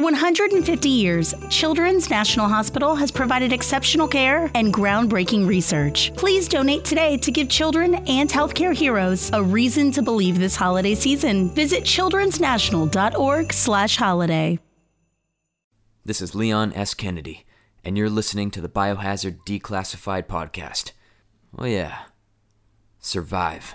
For 150 years, Children's National Hospital has provided exceptional care and groundbreaking research. Please donate today to give children and healthcare heroes a reason to believe this holiday season. Visit childrensnational.org/holiday. This is Leon S. Kennedy, and you're listening to the Biohazard Declassified Podcast. Oh yeah. Survive.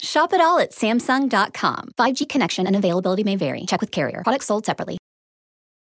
Shop it all at Samsung.com. 5G connection and availability may vary. Check with carrier. Products sold separately.